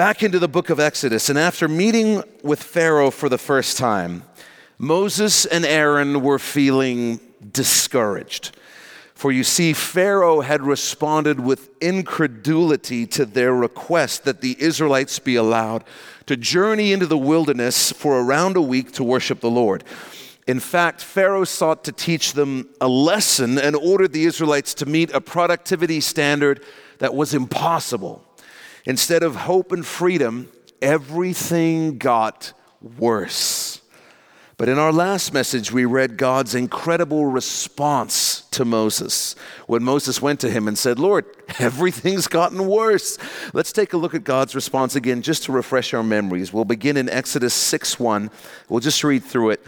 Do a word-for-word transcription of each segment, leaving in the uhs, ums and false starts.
back into the book of Exodus, and after meeting with Pharaoh for the first time, Moses and Aaron were feeling discouraged. For you see, Pharaoh had responded with incredulity to their request that the Israelites be allowed to journey into the wilderness for around a week to worship the Lord. In fact, Pharaoh sought to teach them a lesson and ordered the Israelites to meet a productivity standard that was impossible. Instead of hope and freedom, everything got worse. But in our last message, we read God's incredible response to Moses when Moses went to him and said, Lord, everything's gotten worse. Let's take a look at God's response again just to refresh our memories. We'll begin in Exodus six one. We'll just read through it.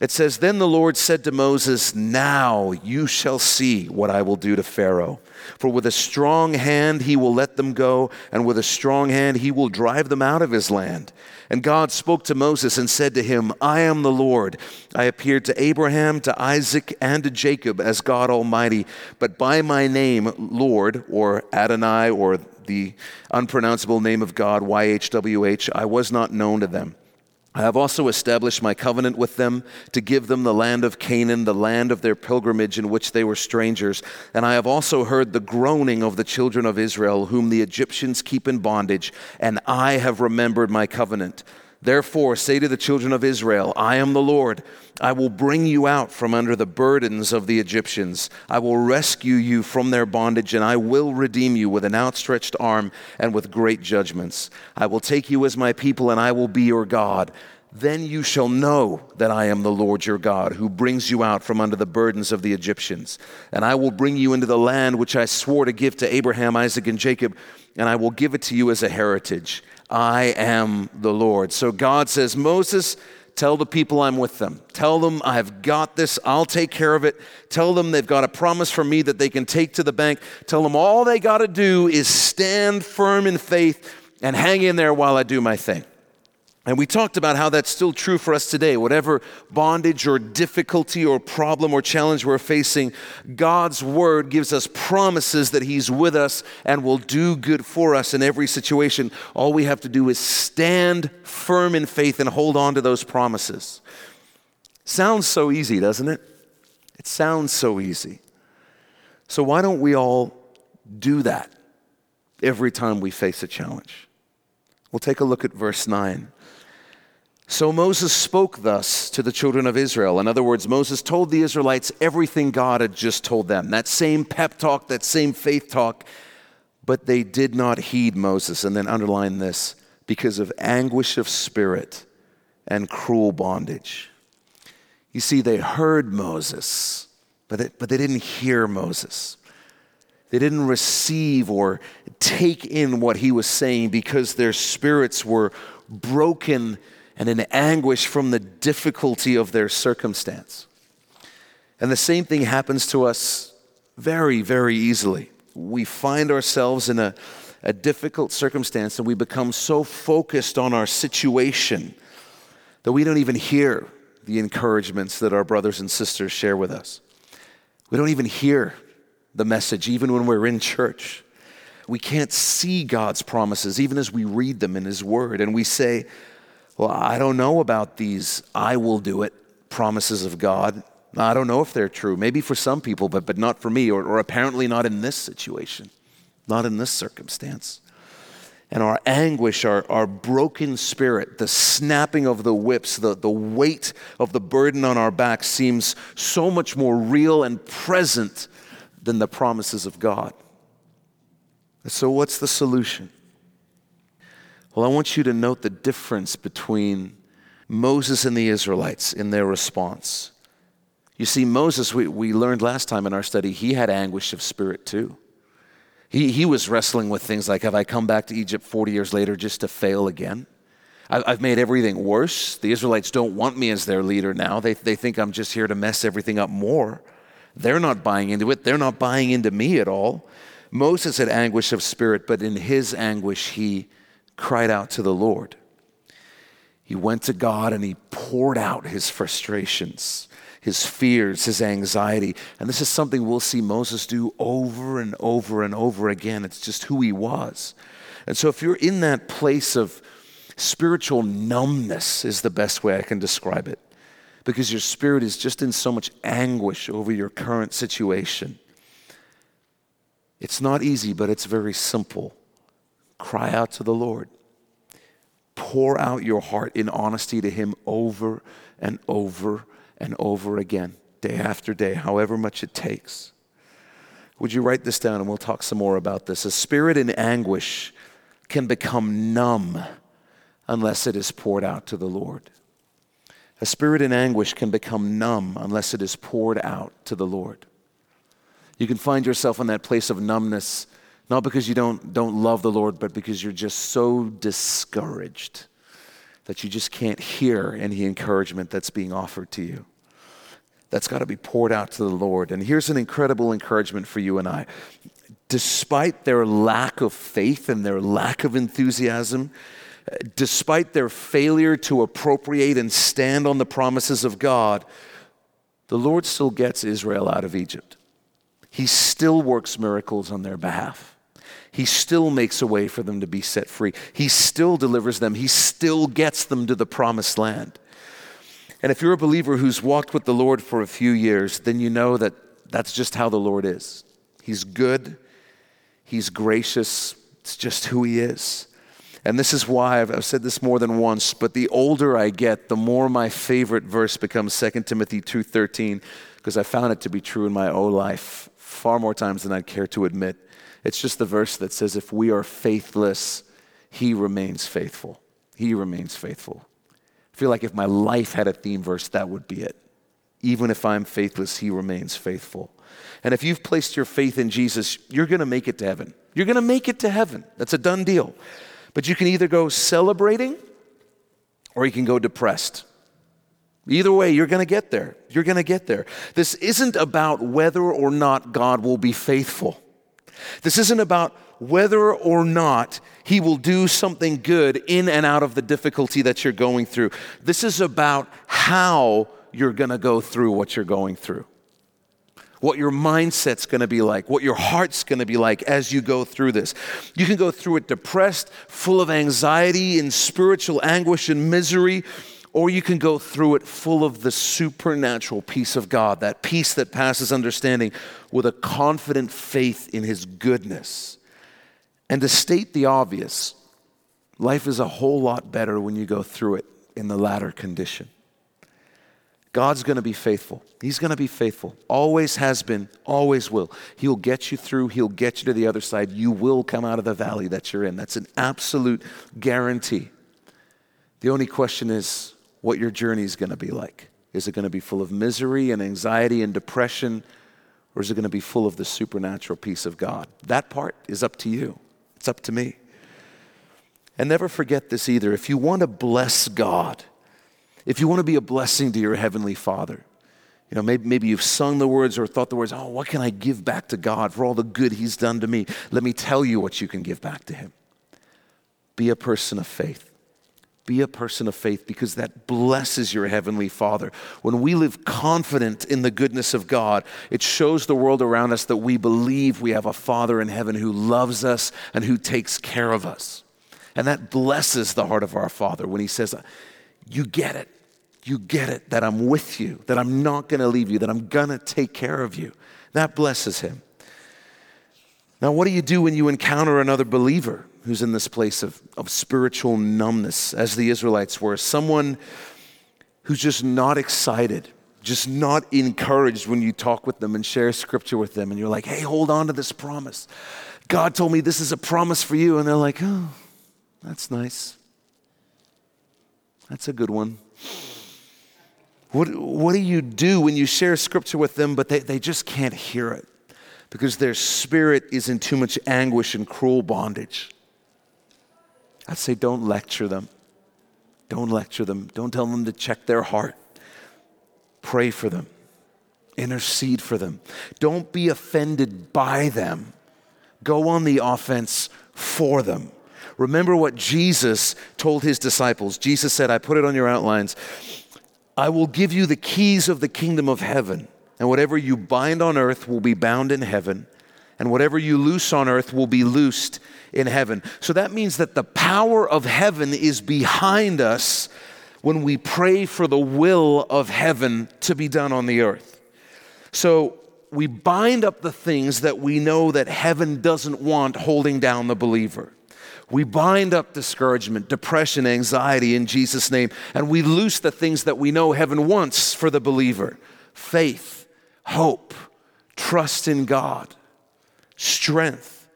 It says, Then the Lord said to Moses, Now you shall see what I will do to Pharaoh. For with a strong hand he will let them go, and with a strong hand he will drive them out of his land. And God spoke to Moses and said to him, I am the Lord. I appeared to Abraham, to Isaac, and to Jacob as God Almighty. But by my name, Lord, or Adonai, or the unpronounceable name of God, Y H W H, I was not known to them. I have also established my covenant with them to give them the land of Canaan, the land of their pilgrimage in which they were strangers. And I have also heard the groaning of the children of Israel, whom the Egyptians keep in bondage, and I have remembered my covenant. Therefore, say to the children of Israel, I am the Lord. I will bring you out from under the burdens of the Egyptians. I will rescue you from their bondage, and I will redeem you with an outstretched arm and with great judgments. I will take you as my people, and I will be your God. Then you shall know that I am the Lord your God, who brings you out from under the burdens of the Egyptians. And I will bring you into the land which I swore to give to Abraham, Isaac, and Jacob, and I will give it to you as a heritage. I am the Lord. So God says, Moses, tell the people I'm with them. Tell them I've got this. I'll take care of it. Tell them they've got a promise from me that they can take to the bank. Tell them all they got to do is stand firm in faith and hang in there while I do my thing. And we talked about how that's still true for us today. Whatever bondage or difficulty or problem or challenge we're facing, God's word gives us promises that he's with us and will do good for us in every situation. All we have to do is stand firm in faith and hold on to those promises. Sounds so easy, doesn't it? It sounds so easy. So why don't we all do that every time we face a challenge? We'll take a look at verse nine. So Moses spoke thus to the children of Israel. In other words, Moses told the Israelites everything God had just told them. That same pep talk, that same faith talk. But they did not heed Moses. And then underline this, because of anguish of spirit and cruel bondage. You see, they heard Moses, but they, but they didn't hear Moses. They didn't receive or take in what he was saying because their spirits were broken and in anguish from the difficulty of their circumstance. And the same thing happens to us very, very easily. We find ourselves in a, a difficult circumstance and we become so focused on our situation that we don't even hear the encouragements that our brothers and sisters share with us. We don't even hear the message, even when we're in church. We can't see God's promises, even as we read them in his word. And we say, well, I don't know about these I will do it promises of God. I don't know if they're true. Maybe for some people, but, but not for me, or, or apparently not in this situation, not in this circumstance. And our anguish, our, our broken spirit, the snapping of the whips, the, the weight of the burden on our back seems so much more real and present than the promises of God. And so what's the solution? Well, I want you to note the difference between Moses and the Israelites in their response. You see, Moses, we, we learned last time in our study, he had anguish of spirit too. He, he was wrestling with things like, have I come back to Egypt forty years later just to fail again? I, I've made everything worse. The Israelites don't want me as their leader now. They, they think I'm just here to mess everything up more. They're not buying into it. They're not buying into me at all. Moses had anguish of spirit, but in his anguish, he cried out to the Lord. He went to God and he poured out his frustrations, his fears, his anxiety. And this is something we'll see Moses do over and over and over again. It's just who he was. And so if you're in that place of spiritual numbness is the best way I can describe it, because your spirit is just in so much anguish over your current situation. It's not easy, but it's very simple. Cry out to the Lord. Pour out your heart in honesty to Him over and over and over again, day after day, however much it takes. Would you write this down, and we'll talk some more about this. A spirit in anguish can become numb unless it is poured out to the Lord. A spirit in anguish can become numb unless it is poured out to the Lord. You can find yourself in that place of numbness, not because you don't, don't love the Lord, but because you're just so discouraged that you just can't hear any encouragement that's being offered to you. That's got to be poured out to the Lord. And here's an incredible encouragement for you and I. Despite their lack of faith and their lack of enthusiasm, despite their failure to appropriate and stand on the promises of God, the Lord still gets Israel out of Egypt. He still works miracles on their behalf. He still makes a way for them to be set free. He still delivers them. He still gets them to the promised land. And if you're a believer who's walked with the Lord for a few years, then you know that that's just how the Lord is. He's good. He's gracious. It's just who He is. And this is why, I've, I've said this more than once, but the older I get, the more my favorite verse becomes Second Timothy two thirteen, because I found it to be true in my own life far more times than I'd care to admit. It's just the verse that says, if we are faithless, He remains faithful. He remains faithful. I feel like if my life had a theme verse, that would be it. Even if I'm faithless, He remains faithful. And if you've placed your faith in Jesus, you're going to make it to heaven. You're going to make it to heaven. That's a done deal. But you can either go celebrating or you can go depressed. Either way, you're going to get there. You're going to get there. This isn't about whether or not God will be faithful. This isn't about whether or not He will do something good in and out of the difficulty that you're going through. This is about how you're going to go through what you're going through, what your mindset's going to be like, what your heart's going to be like as you go through this. You can go through it depressed, full of anxiety and spiritual anguish and misery, or you can go through it full of the supernatural peace of God, that peace that passes understanding, with a confident faith in His goodness. And to state the obvious, life is a whole lot better when you go through it in the latter condition. God's going to be faithful. He's going to be faithful. Always has been, always will. He'll get you through. He'll get you to the other side. You will come out of the valley that you're in. That's an absolute guarantee. The only question is what your journey is going to be like. Is it going to be full of misery and anxiety and depression, or is it going to be full of the supernatural peace of God? That part is up to you. It's up to me. And never forget this either. If you want to bless God, if you want to be a blessing to your Heavenly Father, you know, maybe, maybe you've sung the words or thought the words, oh, what can I give back to God for all the good He's done to me? Let me tell you what you can give back to Him. Be a person of faith. Be a person of faith, because that blesses your Heavenly Father. When we live confident in the goodness of God, it shows the world around us that we believe we have a Father in heaven who loves us and who takes care of us. And that blesses the heart of our Father when He says, you get it, you get it, that I'm with you, that I'm not going to leave you, that I'm going to take care of you. That blesses Him. Now, what do you do when you encounter another believer who's in this place of, of spiritual numbness, as the Israelites were? Someone who's just not excited, just not encouraged when you talk with them and share Scripture with them, and you're like, hey, hold on to this promise. God told me this is a promise for you. And they're like, oh, that's nice. That's a good one. What, what do you do when you share Scripture with them, but they, they just can't hear it because their spirit is in too much anguish and cruel bondage? I'd say don't lecture them. Don't lecture them. Don't tell them to check their heart. Pray for them. Intercede for them. Don't be offended by them. Go on the offense for them. Remember what Jesus told His disciples. Jesus said, I put it on your outlines, I will give you the keys of the kingdom of heaven, and whatever you bind on earth will be bound in heaven, and whatever you loose on earth will be loosed in heaven. So that means that the power of heaven is behind us when we pray for the will of heaven to be done on the earth. So we bind up the things that we know that heaven doesn't want holding down the believer. We bind up discouragement, depression, anxiety in Jesus' name, and we loose the things that we know heaven wants for the believer. Faith, hope, trust in God, strength.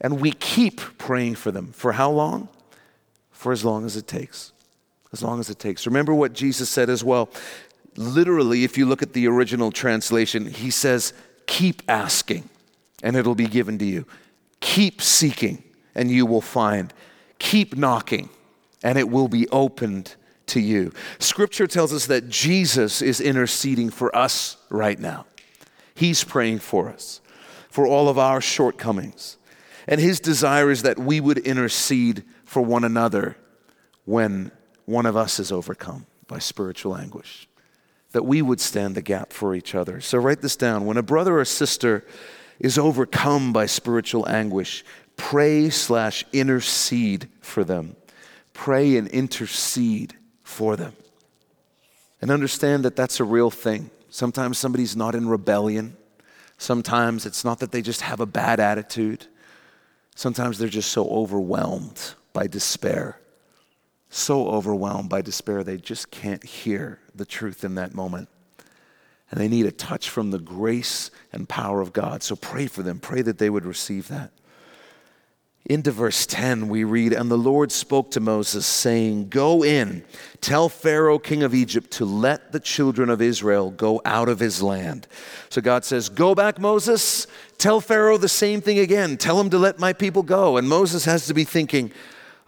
And we keep praying for them. For how long? For as long as it takes. As long as it takes. Remember what Jesus said as well. Literally, if you look at the original translation, he says, keep asking and it'll be given to you. Keep seeking and you will find. Keep knocking and it will be opened to you. Scripture tells us that Jesus is interceding for us right now. He's praying for us, for all of our shortcomings. And his desire is that we would intercede for one another when one of us is overcome by spiritual anguish, that we would stand the gap for each other. So write this down. When a brother or sister is overcome by spiritual anguish, pray slash intercede for them. Pray and intercede for them. And understand that that's a real thing. Sometimes somebody's not in rebellion. Sometimes it's not that they just have a bad attitude. Sometimes they're just so overwhelmed by despair. So overwhelmed by despair, they just can't hear the truth in that moment. And they need a touch from the grace and power of God. So pray for them. Pray that they would receive that. Into verse ten, we read, "And the Lord spoke to Moses, saying, Go in, tell Pharaoh, king of Egypt, to let the children of Israel go out of his land." So God says, "Go back, Moses. Tell Pharaoh the same thing again. Tell him to let my people go." And Moses has to be thinking,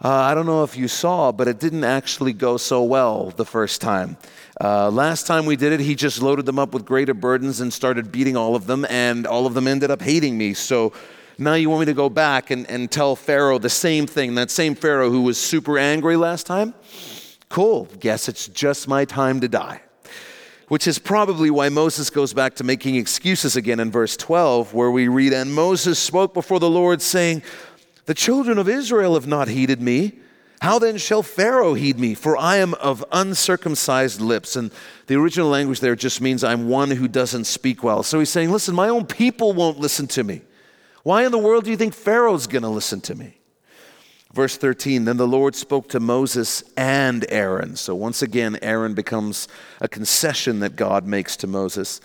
Uh, I don't know if you saw, but it didn't actually go so well the first time. Uh, last time we did it, he just loaded them up with greater burdens and started beating all of them, and all of them ended up hating me. So now you want me to go back and, and tell Pharaoh the same thing, that same Pharaoh who was super angry last time? Cool. Guess it's just my time to die. Which is probably why Moses goes back to making excuses again in verse twelve, where we read, "And Moses spoke before the Lord, saying, The children of Israel have not heeded me. How then shall Pharaoh heed me? For I am of uncircumcised lips." And the original language there just means I'm one who doesn't speak well. So he's saying, listen, my own people won't listen to me. Why in the world do you think Pharaoh's going to listen to me? Verse thirteen, "Then the Lord spoke to Moses and Aaron." So once again, Aaron becomes a concession that God makes to Moses.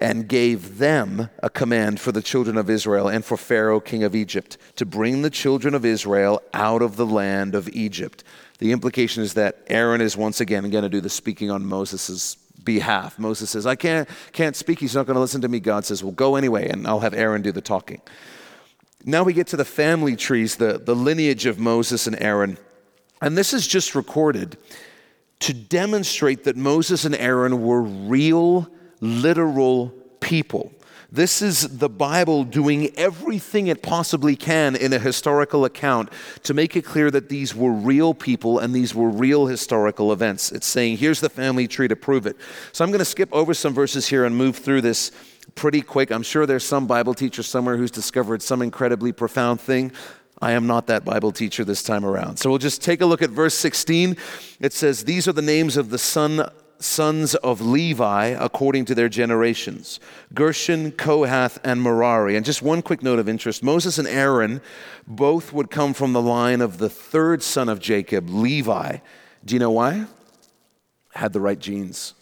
"And gave them a command for the children of Israel and for Pharaoh, king of Egypt, to bring the children of Israel out of the land of Egypt." The implication is that Aaron is once again going to do the speaking on Moses' behalf. Moses says, I can't, can't speak. He's not going to listen to me. God says, well, go anyway, and I'll have Aaron do the talking. Now we get to the family trees, the, the lineage of Moses and Aaron. And this is just recorded to demonstrate that Moses and Aaron were real, literal people. This is the Bible doing everything it possibly can in a historical account to make it clear that these were real people and these were real historical events. It's saying, here's the family tree to prove it. So I'm going to skip over some verses here and move through this pretty quick. I'm sure there's some Bible teacher somewhere who's discovered some incredibly profound thing. I am not that Bible teacher this time around. So we'll just take a look at verse sixteen. It says, "These are the names of the son sons of Levi according to their generations, Gershon, Kohath, and Merari." And just one quick note of interest, Moses and Aaron both would come from the line of the third son of Jacob, Levi. Do you know why? Had the right genes.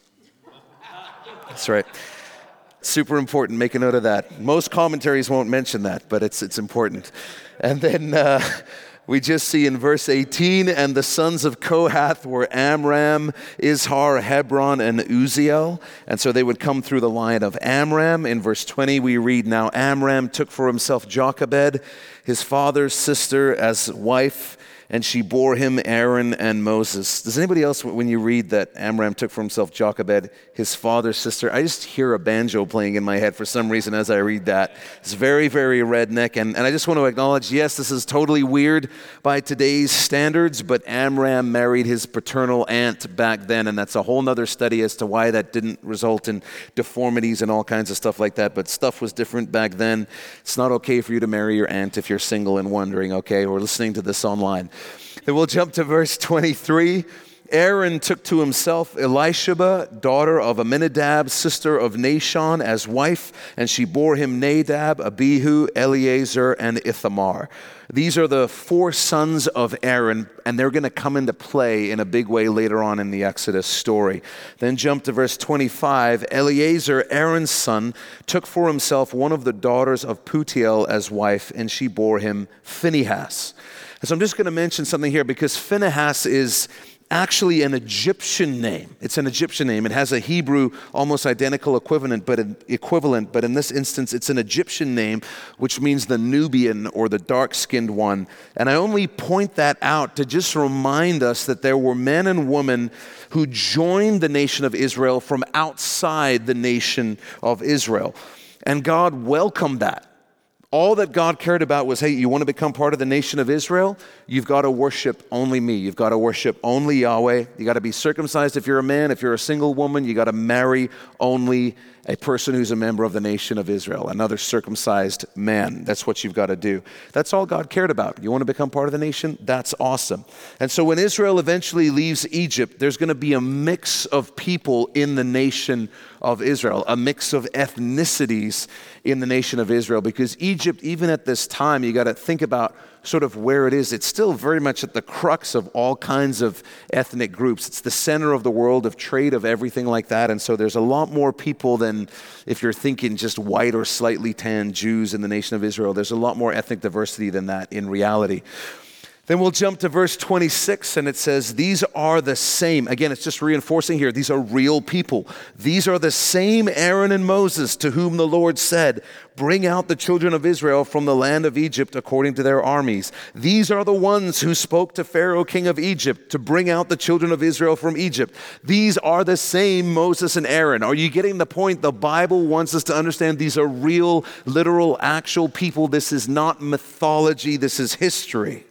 That's right. Super important. Make a note of that. Most commentaries won't mention that, but it's it's important. And then uh, we just see in verse eighteen, "And the sons of Kohath were Amram, Izhar, Hebron, and Uziel." And so they would come through the line of Amram. In verse twenty, we read, "Now Amram took for himself Jochebed, his father's sister, as wife, and she bore him Aaron and Moses. Does anybody else, when you read that Amram took for himself Jochebed, his father's sister, I just hear a banjo playing in my head for some reason as I read that. It's very, very redneck, and, and I just want to acknowledge, yes, this is totally weird by today's standards, but Amram married his paternal aunt back then, and that's a whole nother study as to why that didn't result in deformities and all kinds of stuff like that, but stuff was different back then. It's not okay for you to marry your aunt if you're single and wondering, okay, or listening to this online. Then we'll jump to verse twenty-three. Aaron took to himself Elisheba, daughter of Aminadab, sister of Nashon, as wife, and she bore him Nadab, Abihu, Eleazar, and Ithamar. These are the four sons of Aaron, and they're going to come into play in a big way later on in the Exodus story. Then jump to verse twenty-five. Eleazar, Aaron's son, took for himself one of the daughters of Putiel as wife, and she bore him Phinehas. And so I'm just going to mention something here, because Phinehas is actually an Egyptian name. It's an Egyptian name. It has a Hebrew almost identical equivalent, but an equivalent, but in this instance, it's an Egyptian name, which means the Nubian or the dark-skinned one. And I only point that out to just remind us that there were men and women who joined the nation of Israel from outside the nation of Israel. And God welcomed that. All that God cared about was, hey, you want to become part of the nation of Israel? You've got to worship only me. You've got to worship only Yahweh. You got to be circumcised if you're a man. If you're a single woman, you got to marry only a person who's a member of the nation of Israel, another circumcised man. That's what you've got to do. That's all God cared about. You want to become part of the nation? That's awesome. And so when Israel eventually leaves Egypt, there's going to be a mix of people in the nation of Israel, a mix of ethnicities in the nation of Israel, because Egypt, even at this time, you got to think about sort of where it is. It's still very much at the crux of all kinds of ethnic groups. It's the center of the world, of trade, of everything like that. And so there's a lot more people than if you're thinking just white or slightly tan Jews in the nation of Israel. There's a lot more ethnic diversity than that in reality. Then we'll jump to verse twenty-six, and it says, these are the same. Again, it's just reinforcing here. These are real people. These are the same Aaron and Moses to whom the Lord said, bring out the children of Israel from the land of Egypt according to their armies. These are the ones who spoke to Pharaoh, king of Egypt, to bring out the children of Israel from Egypt. These are the same Moses and Aaron. Are you getting the point? The Bible wants us to understand these are real, literal, actual people. This is not mythology. This is history.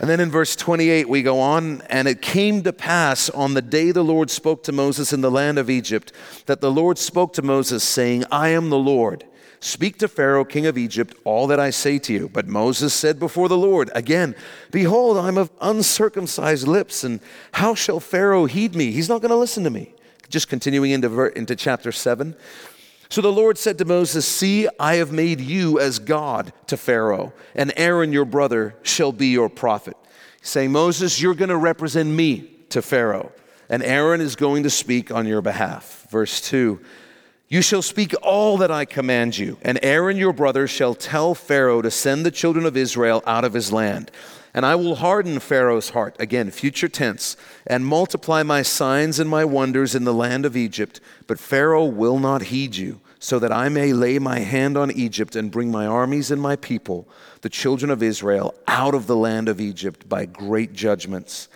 And then in verse twenty-eight, we go on, and it came to pass on the day the Lord spoke to Moses in the land of Egypt, that the Lord spoke to Moses, saying, I am the Lord. Speak to Pharaoh, king of Egypt, all that I say to you. But Moses said before the Lord, again, behold, I'm of uncircumcised lips, and how shall Pharaoh heed me? He's not going to listen to me. Just continuing into, into chapter seven. So the Lord said to Moses, see, I have made you as God to Pharaoh, and Aaron your brother shall be your prophet. He's saying, Moses, you're going to represent me to Pharaoh, and Aaron is going to speak on your behalf. Verse two, you shall speak all that I command you, and Aaron your brother shall tell Pharaoh to send the children of Israel out of his land. And I will harden Pharaoh's heart, again, future tense, and multiply my signs and my wonders in the land of Egypt. But Pharaoh will not heed you, so that I may lay my hand on Egypt and bring my armies and my people, the children of Israel, out of the land of Egypt by great judgments.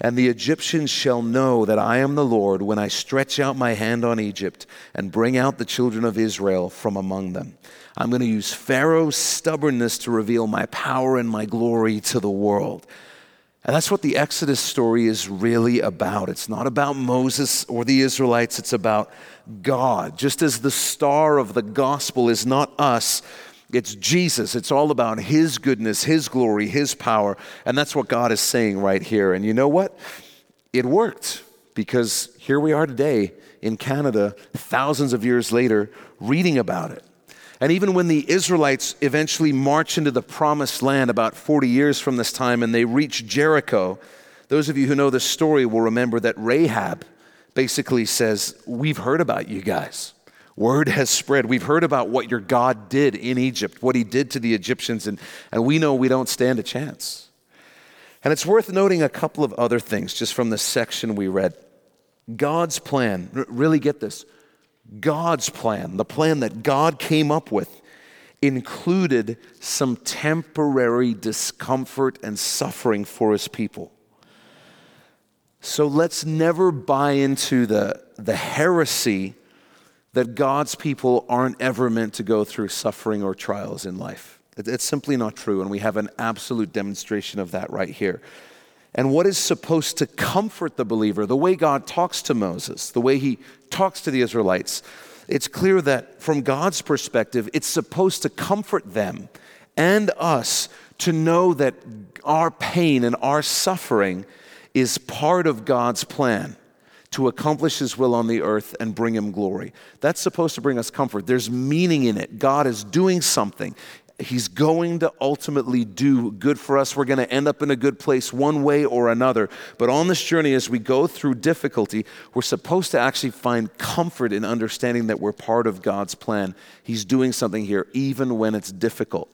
And the Egyptians shall know that I am the Lord when I stretch out my hand on Egypt and bring out the children of Israel from among them. I'm going to use Pharaoh's stubbornness to reveal my power and my glory to the world. And that's what the Exodus story is really about. It's not about Moses or the Israelites. It's about God. Just as the star of the gospel is not us, it's Jesus. It's all about his goodness, his glory, his power. And that's what God is saying right here. And you know what? It worked, because here we are today in Canada, thousands of years later, reading about it. And even when the Israelites eventually march into the promised land about forty years from this time and they reach Jericho, those of you who know this story will remember that Rahab basically says, we've heard about you guys. Word has spread. We've heard about what your God did in Egypt, what he did to the Egyptians, and, and we know we don't stand a chance. And it's worth noting a couple of other things just from the section we read. God's plan, really get this, God's plan, the plan that God came up with, included some temporary discomfort and suffering for his people. So let's never buy into the, the heresy that God's people aren't ever meant to go through suffering or trials in life. It, it's simply not true, and we have an absolute demonstration of that right here. And what is supposed to comfort the believer, the way God talks to Moses, the way he talks to the Israelites, it's clear that from God's perspective, it's supposed to comfort them and us to know that our pain and our suffering is part of God's plan to accomplish his will on the earth and bring him glory. That's supposed to bring us comfort. There's meaning in it. God is doing something. He's going to ultimately do good for us. We're going to end up in a good place one way or another. But on this journey, as we go through difficulty, we're supposed to actually find comfort in understanding that we're part of God's plan. He's doing something here, even when it's difficult.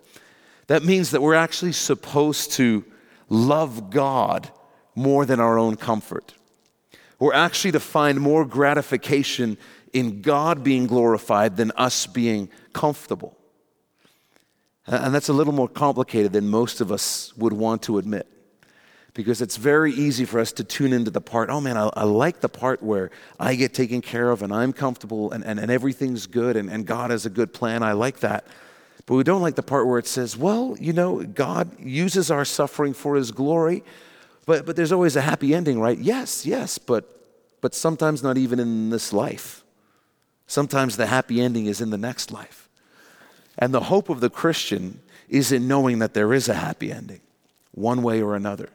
That means that we're actually supposed to love God more than our own comfort. We're actually to find more gratification in God being glorified than us being comfortable. And that's a little more complicated than most of us would want to admit, because it's very easy for us to tune into the part, oh man, I, I like the part where I get taken care of and I'm comfortable and, and, and everything's good and, and God has a good plan, I like that. But we don't like the part where it says, well, you know, God uses our suffering for his glory, but, but there's always a happy ending, right? Yes, yes, but, but sometimes not even in this life. Sometimes the happy ending is in the next life. And the hope of the Christian is in knowing that there is a happy ending, one way or another.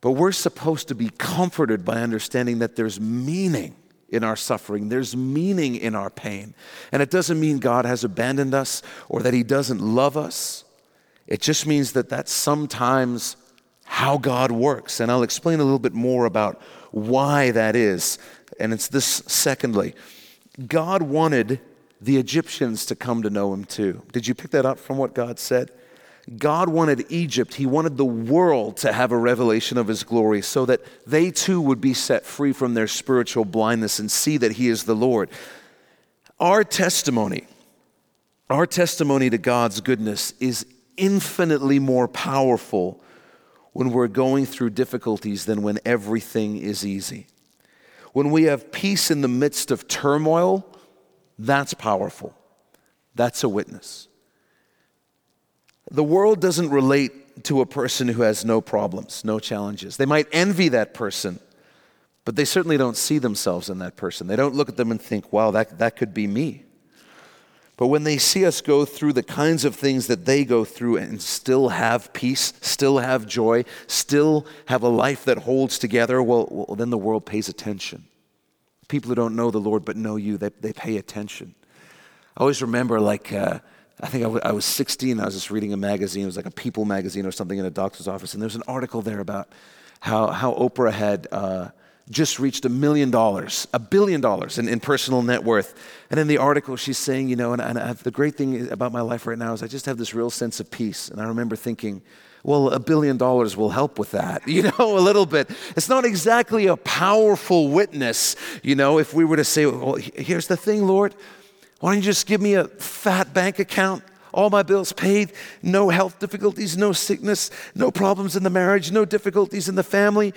But we're supposed to be comforted by understanding that there's meaning in our suffering. There's meaning in our pain. And it doesn't mean God has abandoned us or that he doesn't love us. It just means that that's sometimes how God works. And I'll explain a little bit more about why that is. And it's this, secondly, God wanted the Egyptians to come to know him too. Did you pick that up from what God said? God wanted Egypt, he wanted the world to have a revelation of his glory so that they too would be set free from their spiritual blindness and see that he is the Lord. Our testimony, our testimony to God's goodness is infinitely more powerful when we're going through difficulties than when everything is easy. When we have peace in the midst of turmoil, that's powerful. That's a witness. The world doesn't relate to a person who has no problems, no challenges. They might envy that person, but they certainly don't see themselves in that person. They don't look at them and think, wow, that, that could be me. But when they see us go through the kinds of things that they go through and still have peace, still have joy, still have a life that holds together, well, well then the world pays attention. People who don't know the Lord but know you, they, they pay attention. I always remember, like, uh, I think I, w- I was sixteen, I was just reading a magazine, it was like a People magazine or something in a doctor's office, and there was an article there about how, how Oprah had uh, just reached a million dollars, a billion dollars in, in personal net worth. And in the article, she's saying, you know, and, and I have, the great thing about my life right now is I just have this real sense of peace. And I remember thinking, well, a billion dollars will help with that, you know, a little bit. It's not exactly a powerful witness, you know, if we were to say, well, here's the thing, Lord, why don't you just give me a fat bank account, all my bills paid, no health difficulties, no sickness, no problems in the marriage, no difficulties in the family,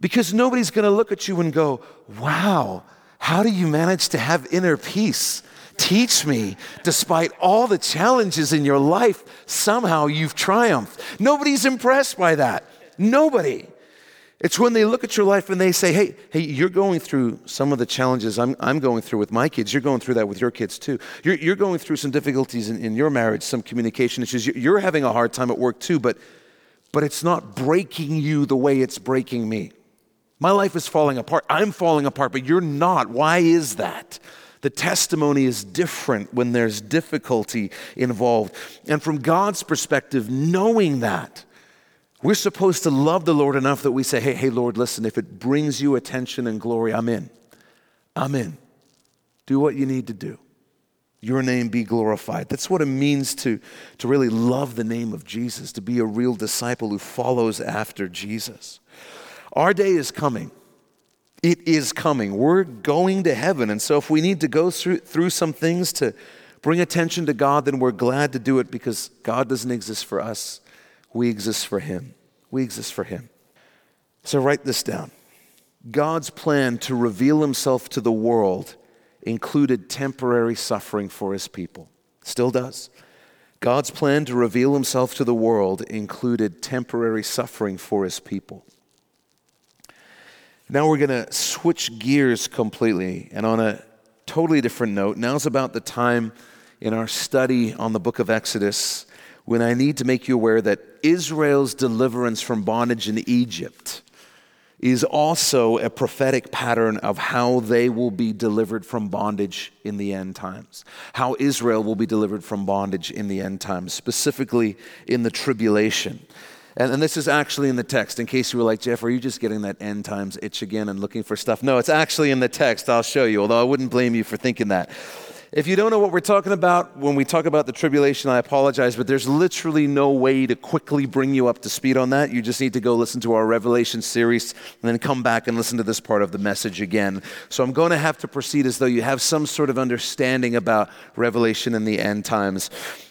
because nobody's going to look at you and go, wow, how do you manage to have inner peace? Teach me, despite all the challenges in your life, somehow you've triumphed. Nobody's impressed by that. Nobody. It's when they look at your life and they say, hey, hey, you're going through some of the challenges I'm, I'm going through with my kids. You're going through that with your kids too. You're, you're going through some difficulties in, in your marriage, some communication issues. You're having a hard time at work too, but, but it's not breaking you the way it's breaking me. My life is falling apart. I'm falling apart, but you're not. Why is that? The testimony is different when there's difficulty involved. And from God's perspective, knowing that, we're supposed to love the Lord enough that we say, hey, hey, Lord, listen, if it brings you attention and glory, I'm in. I'm in. Do what you need to do. Your name be glorified. That's what it means to, to really love the name of Jesus, to be a real disciple who follows after Jesus. Our day is coming. It is coming. We're going to heaven. And so if we need to go through, through some things to Bring attention to God, then we're glad to do it because God doesn't exist for us. We exist for him. We exist for him. So write this down. God's plan to reveal himself to the world included temporary suffering for his people. Still does. God's plan to reveal himself to the world included temporary suffering for his people. Now we're going to switch gears completely, and on a totally different note, now's about the time in our study on the book of Exodus when I need to make you aware that Israel's deliverance from bondage in Egypt is also a prophetic pattern of how they will be delivered from bondage in the end times, how Israel will be delivered from bondage in the end times, specifically in the tribulation. And, and this is actually in the text, in case you were like, Jeff, are you just getting that end times itch again and looking for stuff? No, it's actually in the text. I'll show you, although I wouldn't blame you for thinking that. If you don't know what we're talking about when we talk about the tribulation, I apologize, but there's literally no way to quickly bring you up to speed on that. You just need to go listen to our Revelation series and then come back and listen to this part of the message again. So I'm going to have to proceed as though you have some sort of understanding about Revelation and the end times.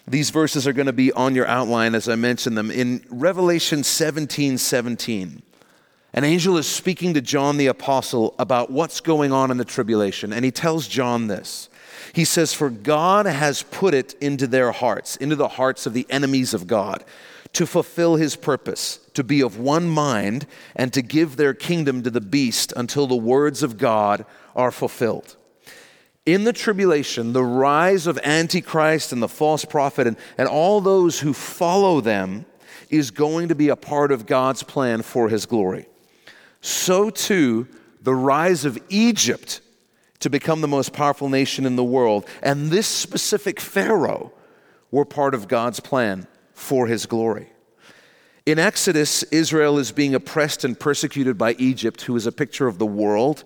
These verses are going to be on your outline as I mentioned them. In Revelation seventeen seventeen. An angel is speaking to John the Apostle about what's going on in the tribulation, and he tells John this. He says, for God has put it into their hearts, into the hearts of the enemies of God, to fulfill his purpose, to be of one mind, and to give their kingdom to the beast until the words of God are fulfilled. In the tribulation, the rise of Antichrist and the false prophet and, and all those who follow them is going to be a part of God's plan for his glory. So too, the rise of Egypt to become the most powerful nation in the world, and this specific Pharaoh were part of God's plan for his glory. In Exodus, Israel is being oppressed and persecuted by Egypt, who is a picture of the world.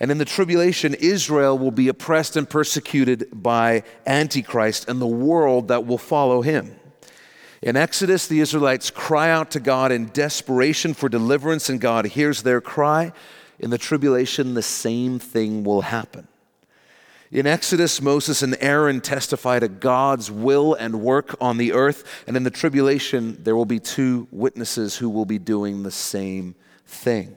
And in the tribulation, Israel will be oppressed and persecuted by Antichrist and the world that will follow him. In Exodus, the Israelites cry out to God in desperation for deliverance, and God hears their cry. In the tribulation, the same thing will happen. In Exodus, Moses and Aaron testify to God's will and work on the earth, and in the tribulation, there will be two witnesses who will be doing the same thing.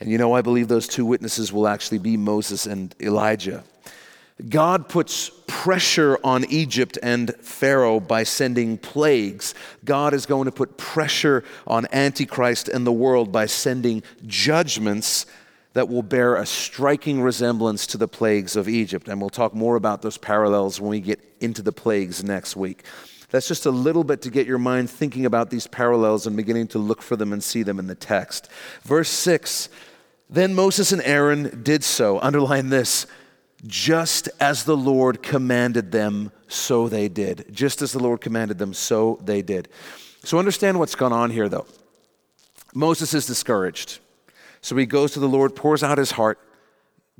And you know, I believe those two witnesses will actually be Moses and Elijah. God puts pressure on Egypt and Pharaoh by sending plagues. God is going to put pressure on Antichrist and the world by sending judgments that will bear a striking resemblance to the plagues of Egypt. And we'll talk more about those parallels when we get into the plagues next week. That's just a little bit to get your mind thinking about these parallels and beginning to look for them and see them in the text. Verse six, then Moses and Aaron did so. Underline this. Just as the Lord commanded them, so they did. Just as the Lord commanded them, so they did. So understand what's gone on here, though. Moses is discouraged. So he goes to the Lord, pours out his heart.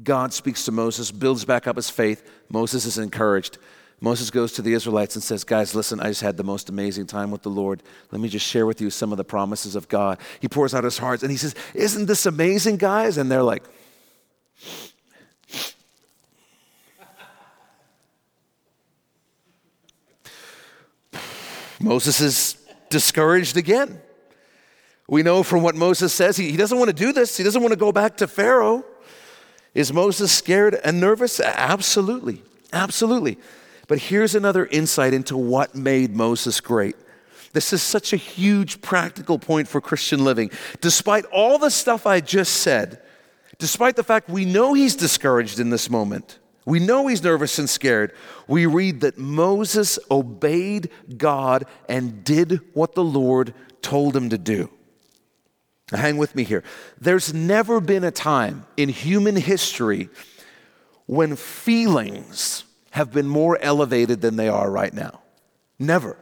God speaks to Moses, builds back up his faith. Moses is encouraged. Moses goes to the Israelites and says, guys, listen, I just had the most amazing time with the Lord. Let me just share with you some of the promises of God. He pours out his heart, and he says, isn't this amazing, guys? And they're like... Moses is discouraged again. We know from what Moses says, he, he doesn't want to do this. He doesn't want to go back to Pharaoh. Is Moses scared and nervous? Absolutely, absolutely. But here's another insight into what made Moses great. This is such a huge practical point for Christian living. Despite all the stuff I just said, despite the fact we know he's discouraged in this moment, we know he's nervous and scared. We read that Moses obeyed God and did what the Lord told him to do. Now, hang with me here. There's never been a time in human history when feelings have been more elevated than they are right now. Never.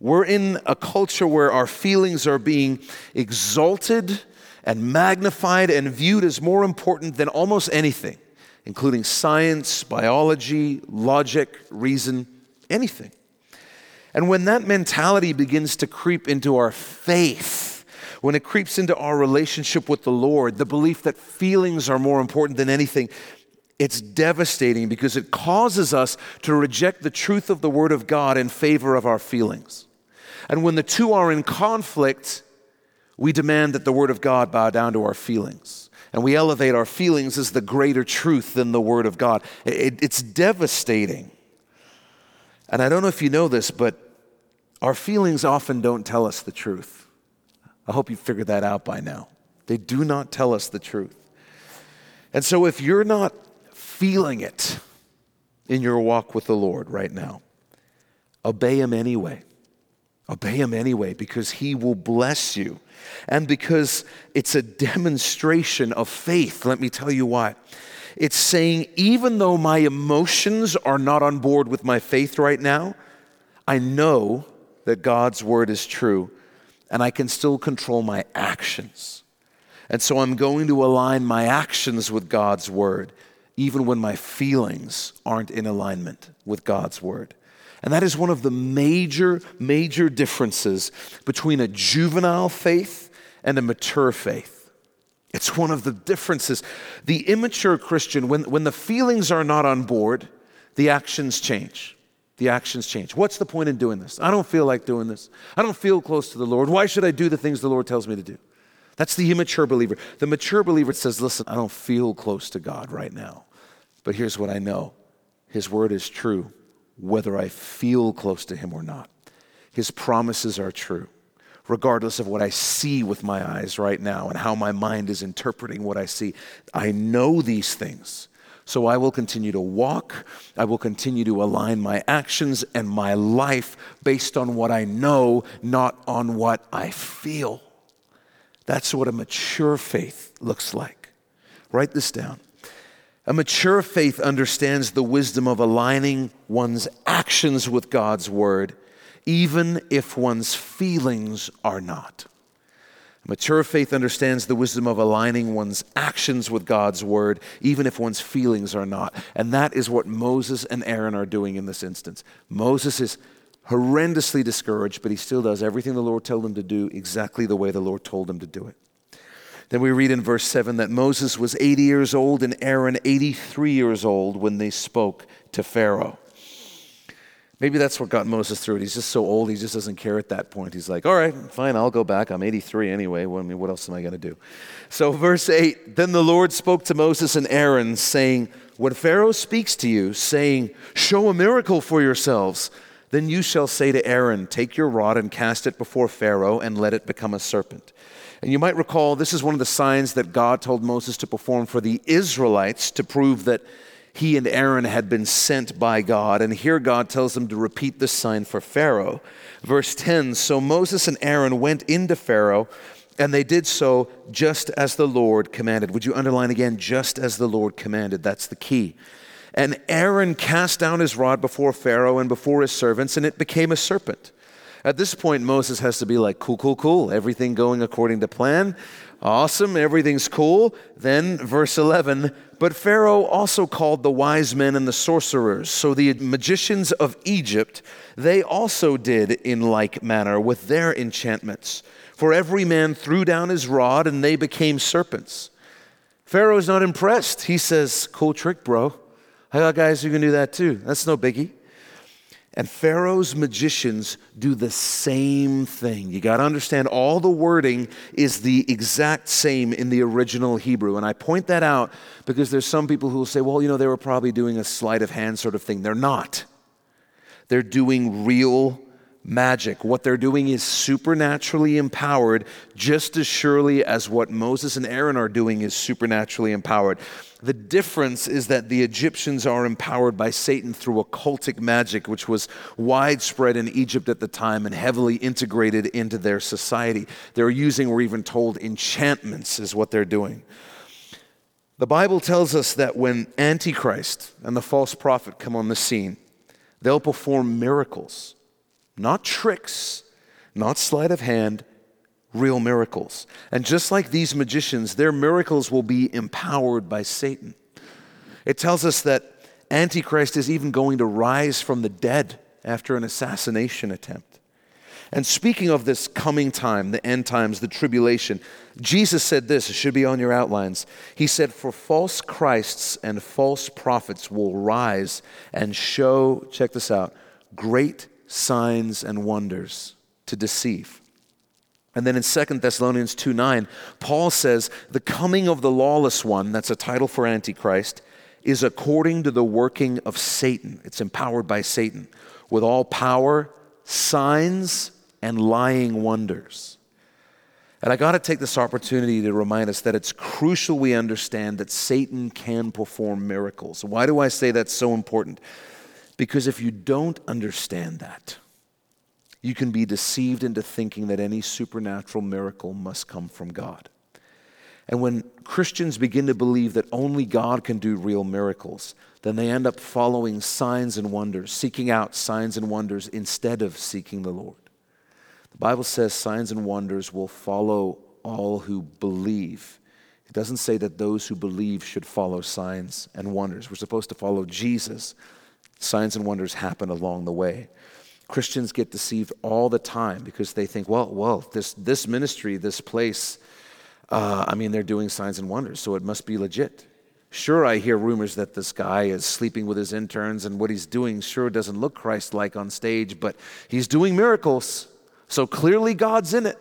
We're in a culture where our feelings are being exalted and magnified and viewed as more important than almost anything, including science, biology, logic, reason, anything. And when that mentality begins to creep into our faith, when it creeps into our relationship with the Lord, the belief that feelings are more important than anything, it's devastating because it causes us to reject the truth of the Word of God in favor of our feelings. And when the two are in conflict, we demand that the Word of God bow down to our feelings. And we elevate our feelings as the greater truth than the Word of God. It, it's devastating. And I don't know if you know this, but our feelings often don't tell us the truth. I hope you figured that out by now. They do not tell us the truth. And so if you're not feeling it in your walk with the Lord right now, obey Him anyway. Obey Him anyway, because He will bless you. And because it's a demonstration of faith. Let me tell you why. It's saying, even though my emotions are not on board with my faith right now, I know that God's word is true, and I can still control my actions. And so I'm going to align my actions with God's word, even when my feelings aren't in alignment with God's word. And that is one of the major, major differences between a juvenile faith and a mature faith. It's one of the differences. The immature Christian, when, when the feelings are not on board, the actions change. The actions change. What's the point in doing this? I don't feel like doing this. I don't feel close to the Lord. Why should I do the things the Lord tells me to do? That's the immature believer. The mature believer says, listen, I don't feel close to God right now, but here's what I know. His word is true, whether I feel close to Him or not. His promises are true, regardless of what I see with my eyes right now and how my mind is interpreting what I see. I know these things, so I will continue to walk. I will continue to align my actions and my life based on what I know, not on what I feel. That's what a mature faith looks like. Write this down. A mature faith understands the wisdom of aligning one's actions with God's word, even if one's feelings are not. Mature faith understands the wisdom of aligning one's actions with God's word, even if one's feelings are not. And that is what Moses and Aaron are doing in this instance. Moses is horrendously discouraged, but he still does everything the Lord told him to do exactly the way the Lord told him to do it. Then we read in verse seven that Moses was eighty years old and Aaron eighty-three years old when they spoke to Pharaoh. Maybe that's what got Moses through it. He's just so old, he just doesn't care at that point. He's like, all right, fine, I'll go back. I'm eighty-three anyway. Well, I mean, what else am I going to do? So verse eight, then the Lord spoke to Moses and Aaron, saying, when Pharaoh speaks to you, saying, show a miracle for yourselves, then you shall say to Aaron, take your rod and cast it before Pharaoh and let it become a serpent. And you might recall, this is one of the signs that God told Moses to perform for the Israelites to prove that he and Aaron had been sent by God, and here God tells them to repeat this sign for Pharaoh. Verse ten, so Moses and Aaron went into Pharaoh, and they did so just as the Lord commanded. Would you underline again, just as the Lord commanded? That's the key. And Aaron cast down his rod before Pharaoh and before his servants, and it became a serpent. At this point, Moses has to be like, cool, cool, cool, everything going according to plan. Awesome, everything's cool. Then verse eleven, but Pharaoh also called the wise men and the sorcerers. So the magicians of Egypt, they also did in like manner with their enchantments. For every man threw down his rod and they became serpents. Pharaoh's not impressed. He says, cool trick, bro. I got guys who can do that too. That's no biggie. And Pharaoh's magicians do the same thing. You got to understand, all the wording is the exact same in the original Hebrew. And I point that out because there's some people who will say, well, you know, they were probably doing a sleight of hand sort of thing. They're not. They're doing real magic. What they're doing is supernaturally empowered, just as surely as what Moses and Aaron are doing is supernaturally empowered. The difference is that the Egyptians are empowered by Satan through occultic magic, which was widespread in Egypt at the time and heavily integrated into their society. They're using, we're even told, enchantments is what they're doing. The Bible tells us that when Antichrist and the false prophet come on the scene, they'll perform miracles. Not tricks, not sleight of hand, real miracles. And just like these magicians, their miracles will be empowered by Satan. It tells us that Antichrist is even going to rise from the dead after an assassination attempt. And speaking of this coming time, the end times, the tribulation, Jesus said this, it should be on your outlines. He said, for false Christs and false prophets will rise and show, check this out, great signs and wonders to deceive. And then in Second Thessalonians two nine, Paul says, the coming of the lawless one, that's a title for Antichrist, is according to the working of Satan. It's empowered by Satan with all power, signs, and lying wonders. And I got to take this opportunity to remind us that it's crucial we understand that Satan can perform miracles. Why do I say that's so important? Because if you don't understand that, you can be deceived into thinking that any supernatural miracle must come from God. And when Christians begin to believe that only God can do real miracles, then they end up following signs and wonders, seeking out signs and wonders instead of seeking the Lord. The Bible says signs and wonders will follow all who believe. It doesn't say that those who believe should follow signs and wonders. We're supposed to follow Jesus. Signs and wonders happen along the way. Christians get deceived all the time because they think, well, well, this this ministry, this place, Uh, I mean, they're doing signs and wonders, so it must be legit. Sure, I hear rumors that this guy is sleeping with his interns, and what he's doing sure doesn't look Christ-like on stage, but he's doing miracles, so clearly God's in it.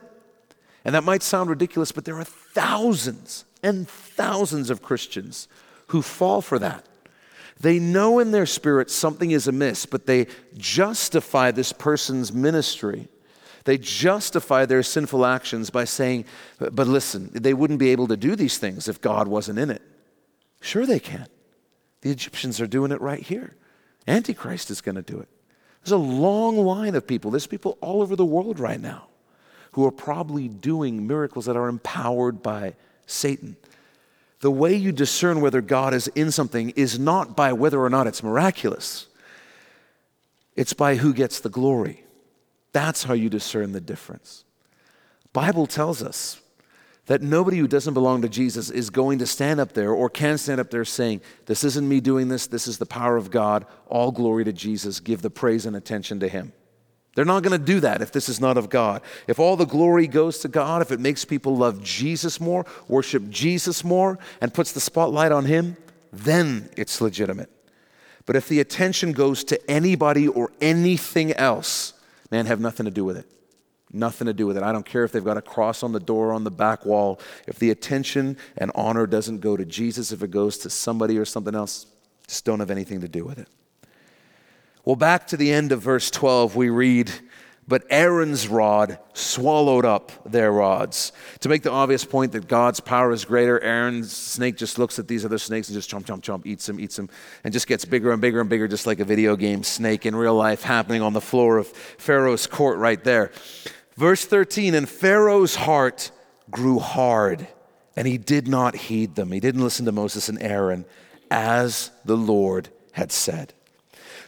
And that might sound ridiculous, but there are thousands and thousands of Christians who fall for that. They know in their spirit something is amiss, but they justify this person's ministry. They justify their sinful actions by saying, but listen, they wouldn't be able to do these things if God wasn't in it. Sure they can. The Egyptians are doing it right here. Antichrist is going to do it. There's a long line of people. There's people all over the world right now who are probably doing miracles that are empowered by Satan. The way you discern whether God is in something is not by whether or not it's miraculous. It's by who gets the glory. That's how you discern the difference. The Bible tells us that nobody who doesn't belong to Jesus is going to stand up there or can stand up there saying, this isn't me doing this, this is the power of God, all glory to Jesus, give the praise and attention to him. They're not going to do that if this is not of God. If all the glory goes to God, if it makes people love Jesus more, worship Jesus more, and puts the spotlight on him, then it's legitimate. But if the attention goes to anybody or anything else, man, have nothing to do with it. Nothing to do with it. I don't care if they've got a cross on the door, on the back wall. If the attention and honor doesn't go to Jesus, if it goes to somebody or something else, just don't have anything to do with it. Well, back to the end of verse twelve, we read, but Aaron's rod swallowed up their rods. To make the obvious point that God's power is greater, Aaron's snake just looks at these other snakes and just chomp, chomp, chomp, eats them, eats them, and just gets bigger and bigger and bigger, just like a video game snake in real life happening on the floor of Pharaoh's court right there. Verse thirteen, and Pharaoh's heart grew hard, and he did not heed them. He didn't listen to Moses and Aaron, as the Lord had said.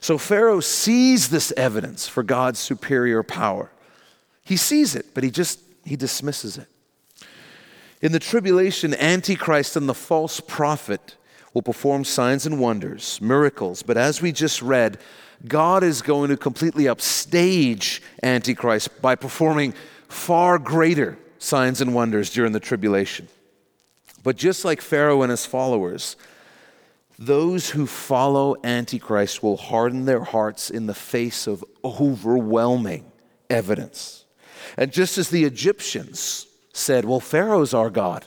So Pharaoh sees this evidence for God's superior power. He sees it, but he just, he dismisses it. In the tribulation, Antichrist and the false prophet will perform signs and wonders, miracles. But as we just read, God is going to completely upstage Antichrist by performing far greater signs and wonders during the tribulation. But just like Pharaoh and his followers, those who follow Antichrist will harden their hearts in the face of overwhelming evidence. And just as the Egyptians said, well, Pharaoh's our God,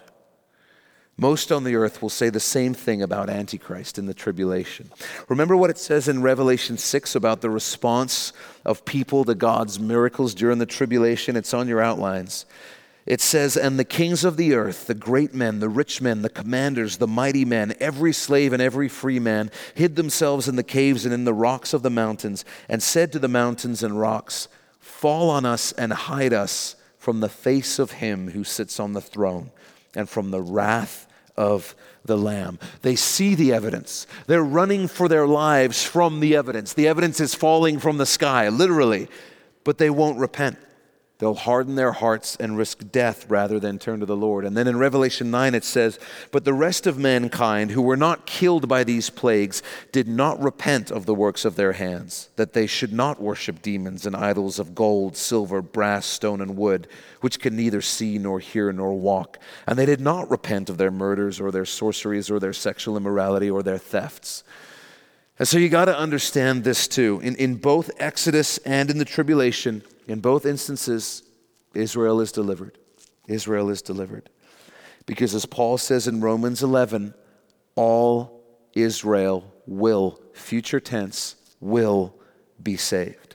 most on the earth will say the same thing about Antichrist in the tribulation. Remember what it says in Revelation six about the response of people to God's miracles during the tribulation? It's on your outlines. It says, and the kings of the earth, the great men, the rich men, the commanders, the mighty men, every slave and every free man, hid themselves in the caves and in the rocks of the mountains, and said to the mountains and rocks, fall on us and hide us from the face of him who sits on the throne, and from the wrath of the Lamb. They see the evidence. They're running for their lives from the evidence. The evidence is falling from the sky, literally, but they won't repent. They'll harden their hearts and risk death rather than turn to the Lord. And then in Revelation nine it says, "But the rest of mankind who were not killed by these plagues did not repent of the works of their hands, that they should not worship demons and idols of gold, silver, brass, stone, and wood, which can neither see nor hear nor walk. And they did not repent of their murders or their sorceries or their sexual immorality or their thefts." And so you got to understand this too. In, in both Exodus and in the tribulation, in both instances, Israel is delivered. Israel is delivered. Because as Paul says in Romans eleven, all Israel will, future tense, will be saved.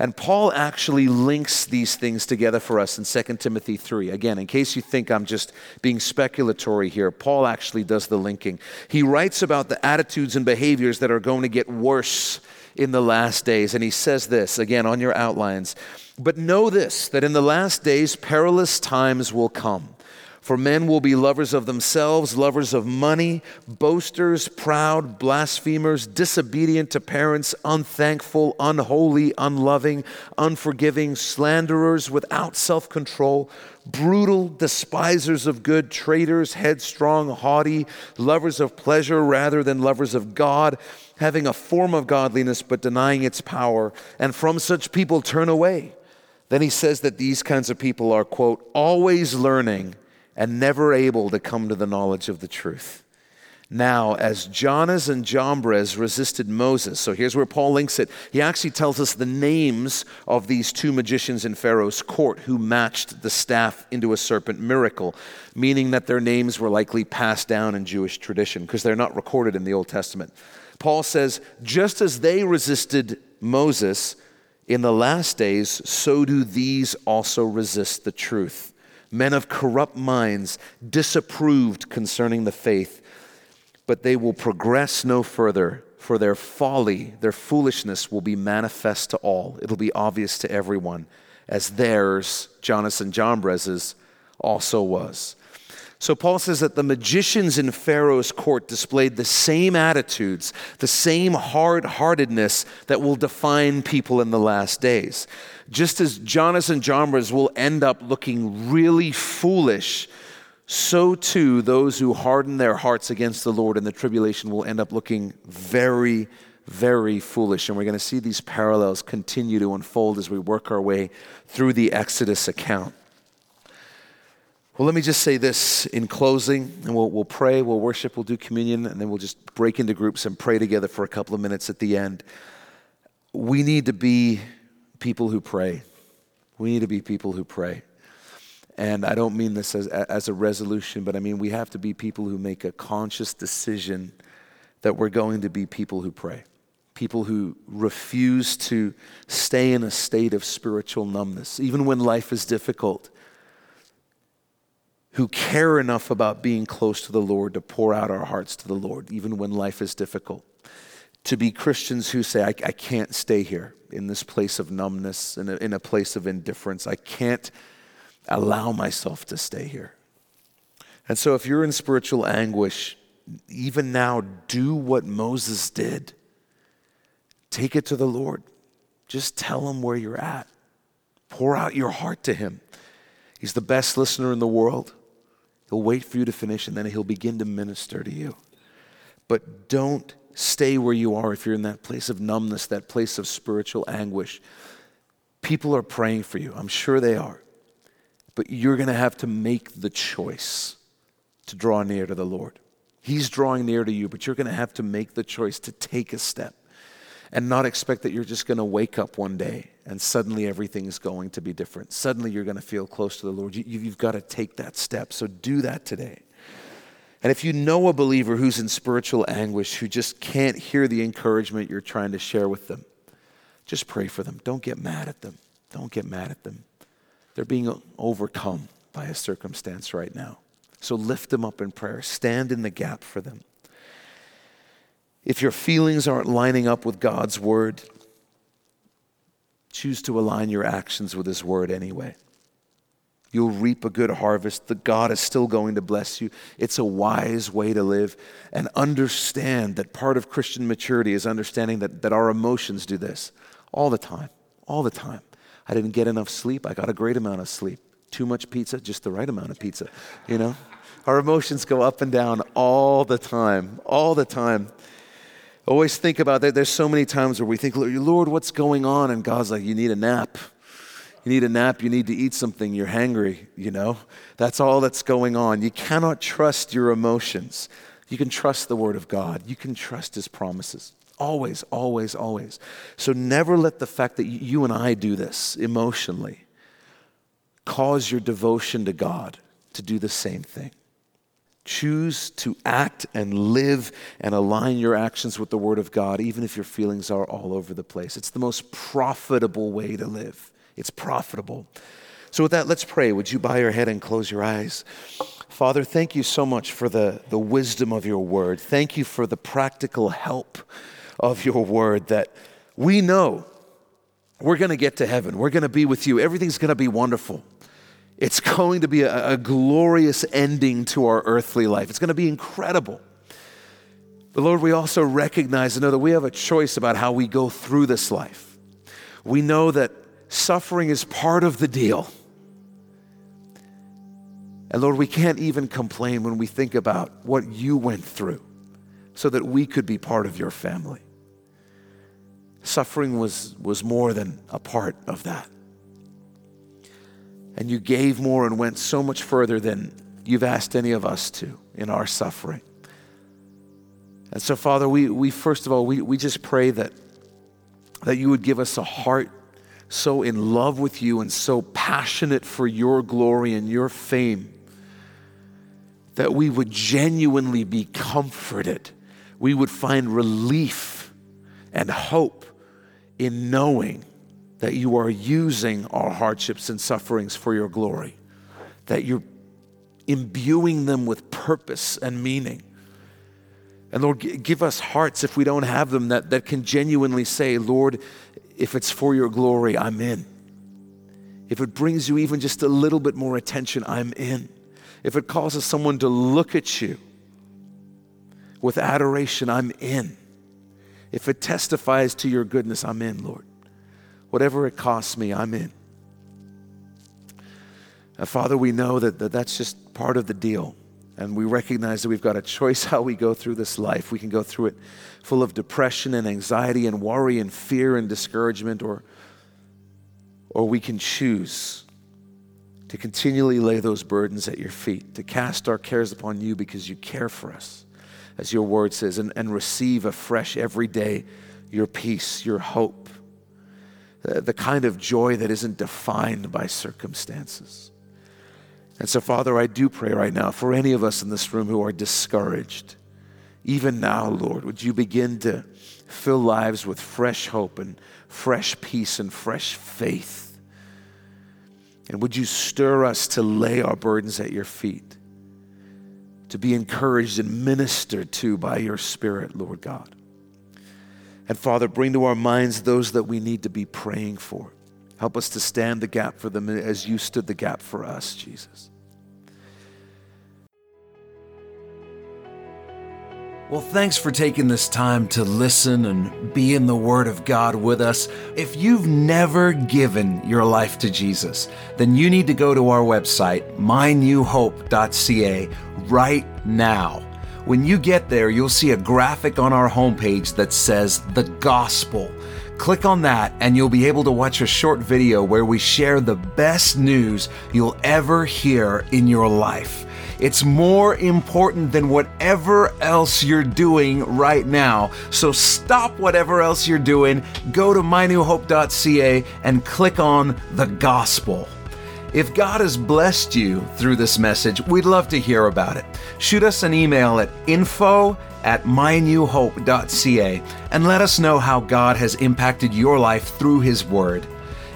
And Paul actually links these things together for us in Second Timothy three. Again, in case you think I'm just being speculatory here, Paul actually does the linking. He writes about the attitudes and behaviors that are going to get worse in the last days. And he says this, again, on your outlines, "But know this, that in the last days perilous times will come. For men will be lovers of themselves, lovers of money, boasters, proud, blasphemers, disobedient to parents, unthankful, unholy, unloving, unforgiving, slanderers, without self-control, brutal, despisers of good, traitors, headstrong, haughty, lovers of pleasure rather than lovers of God, having a form of godliness but denying its power. And from such people turn away." Then he says that these kinds of people are, quote, "always learning and never able to come to the knowledge of the truth. Now, as Jannes and Jambres resisted Moses," so here's where Paul links it. He actually tells us the names of these two magicians in Pharaoh's court who matched the staff into a serpent miracle, meaning that their names were likely passed down in Jewish tradition because they're not recorded in the Old Testament. Paul says, just as they resisted Moses in the last days, so do these also resist the truth. Men of corrupt minds, disapproved concerning the faith, but they will progress no further, for their folly, their foolishness will be manifest to all. It'll be obvious to everyone, as theirs, Jannes and Jambres's, also was. So Paul says that the magicians in Pharaoh's court displayed the same attitudes, the same hard-heartedness that will define people in the last days. Just as Jannes and Jambres will end up looking really foolish, so too those who harden their hearts against the Lord in the tribulation will end up looking very, very foolish. And we're going to see these parallels continue to unfold as we work our way through the Exodus account. Well, let me just say this in closing, and we'll, we'll pray, we'll worship, we'll do communion, and then we'll just break into groups and pray together for a couple of minutes at the end. We need to be people who pray. We need to be people who pray. And I don't mean this as, as a resolution, but I mean we have to be people who make a conscious decision that we're going to be people who pray, people who refuse to stay in a state of spiritual numbness, even when life is difficult, who care enough about being close to the Lord to pour out our hearts to the Lord, even when life is difficult. To be Christians who say, I, I can't stay here in this place of numbness, in a, in a place of indifference. I can't allow myself to stay here. And so if you're in spiritual anguish, even now, do what Moses did. Take it to the Lord. Just tell him where you're at. Pour out your heart to him. He's the best listener in the world. He'll wait for you to finish, and then he'll begin to minister to you. But don't stay where you are if you're in that place of numbness, that place of spiritual anguish. People are praying for you. I'm sure they are. But you're going to have to make the choice to draw near to the Lord. He's drawing near to you, but you're going to have to make the choice to take a step and not expect that you're just going to wake up one day and suddenly everything is going to be different. Suddenly you're going to feel close to the Lord. You, you've got to take that step. So do that today. And if you know a believer who's in spiritual anguish, who just can't hear the encouragement you're trying to share with them, just pray for them. Don't get mad at them. Don't get mad at them. They're being overcome by a circumstance right now. So lift them up in prayer. Stand in the gap for them. If your feelings aren't lining up with God's word, choose to align your actions with his word anyway. You'll reap a good harvest. The God is still going to bless you. It's a wise way to live. And understand that part of Christian maturity is understanding that, that our emotions do this all the time, all the time. I didn't get enough sleep. I got a great amount of sleep. Too much pizza, just the right amount of pizza, you know? Our emotions go up and down all the time, all the time. Always think about that. There's so many times where we think, Lord, what's going on? And God's like, you need a nap. You need a nap. You need to eat something. You're hangry, you know? That's all that's going on. You cannot trust your emotions. You can trust the Word of God. You can trust His promises. Always, always, always. So never let the fact that you and I do this emotionally cause your devotion to God to do the same thing. Choose to act and live and align your actions with the Word of God, even if your feelings are all over the place. It's the most profitable way to live. It's profitable. So with that, let's pray. Would you bow your head and close your eyes? Father, thank you so much for the, the wisdom of your word. Thank you for the practical help of your word that we know we're going to get to heaven. We're going to be with you. Everything's going to be wonderful. It's going to be a, a glorious ending to our earthly life. It's going to be incredible. But Lord, we also recognize and know that we have a choice about how we go through this life. We know that suffering is part of the deal. And Lord, we can't even complain when we think about what you went through so that we could be part of your family. Suffering was, was more than a part of that. And you gave more and went so much further than you've asked any of us to in our suffering. And so, Father, we, we first of all, we, we just pray that, that you would give us a heart so in love with you and so passionate for your glory and your fame that we would genuinely be comforted. We would find relief and hope in knowing that you are using our hardships and sufferings for your glory, that you're imbuing them with purpose and meaning. And Lord, give us hearts, if we don't have them, that, that can genuinely say, Lord, if it's for your glory, I'm in. If it brings you even just a little bit more attention, I'm in. If it causes someone to look at you with adoration, I'm in. If it testifies to your goodness, I'm in, Lord. Whatever it costs me, I'm in. Now, Father, we know that, that that's just part of the deal. And we recognize that we've got a choice how we go through this life. We can go through it full of depression and anxiety and worry and fear and discouragement, or, or we can choose to continually lay those burdens at your feet, to cast our cares upon you because you care for us, as your word says, and, and receive afresh every day your peace, your hope, the, the kind of joy that isn't defined by circumstances. And so, Father, I do pray right now for any of us in this room who are discouraged. Even now, Lord, would you begin to fill lives with fresh hope and fresh peace and fresh faith? And would you stir us to lay our burdens at your feet, to be encouraged and ministered to by your Spirit, Lord God? And, Father, bring to our minds those that we need to be praying for. Help us to stand the gap for them as you stood the gap for us, Jesus. Well, thanks for taking this time to listen and be in the Word of God with us. If you've never given your life to Jesus, then you need to go to our website, my new hope dot c a, right now. When you get there, you'll see a graphic on our homepage that says The Gospel. Click on that and you'll be able to watch a short video where we share the best news you'll ever hear in your life. It's more important than whatever else you're doing right now. So stop whatever else you're doing, go to my new hope dot c a and click on The Gospel. If God has blessed you through this message, we'd love to hear about it. Shoot us an email at info at my new hope dot c a and let us know how God has impacted your life through His Word.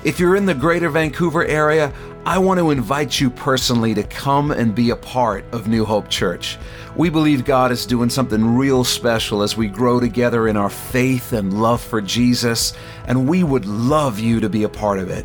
If you're in the greater Vancouver area, I want to invite you personally to come and be a part of New Hope Church. We believe God is doing something real special as we grow together in our faith and love for Jesus, and we would love you to be a part of it.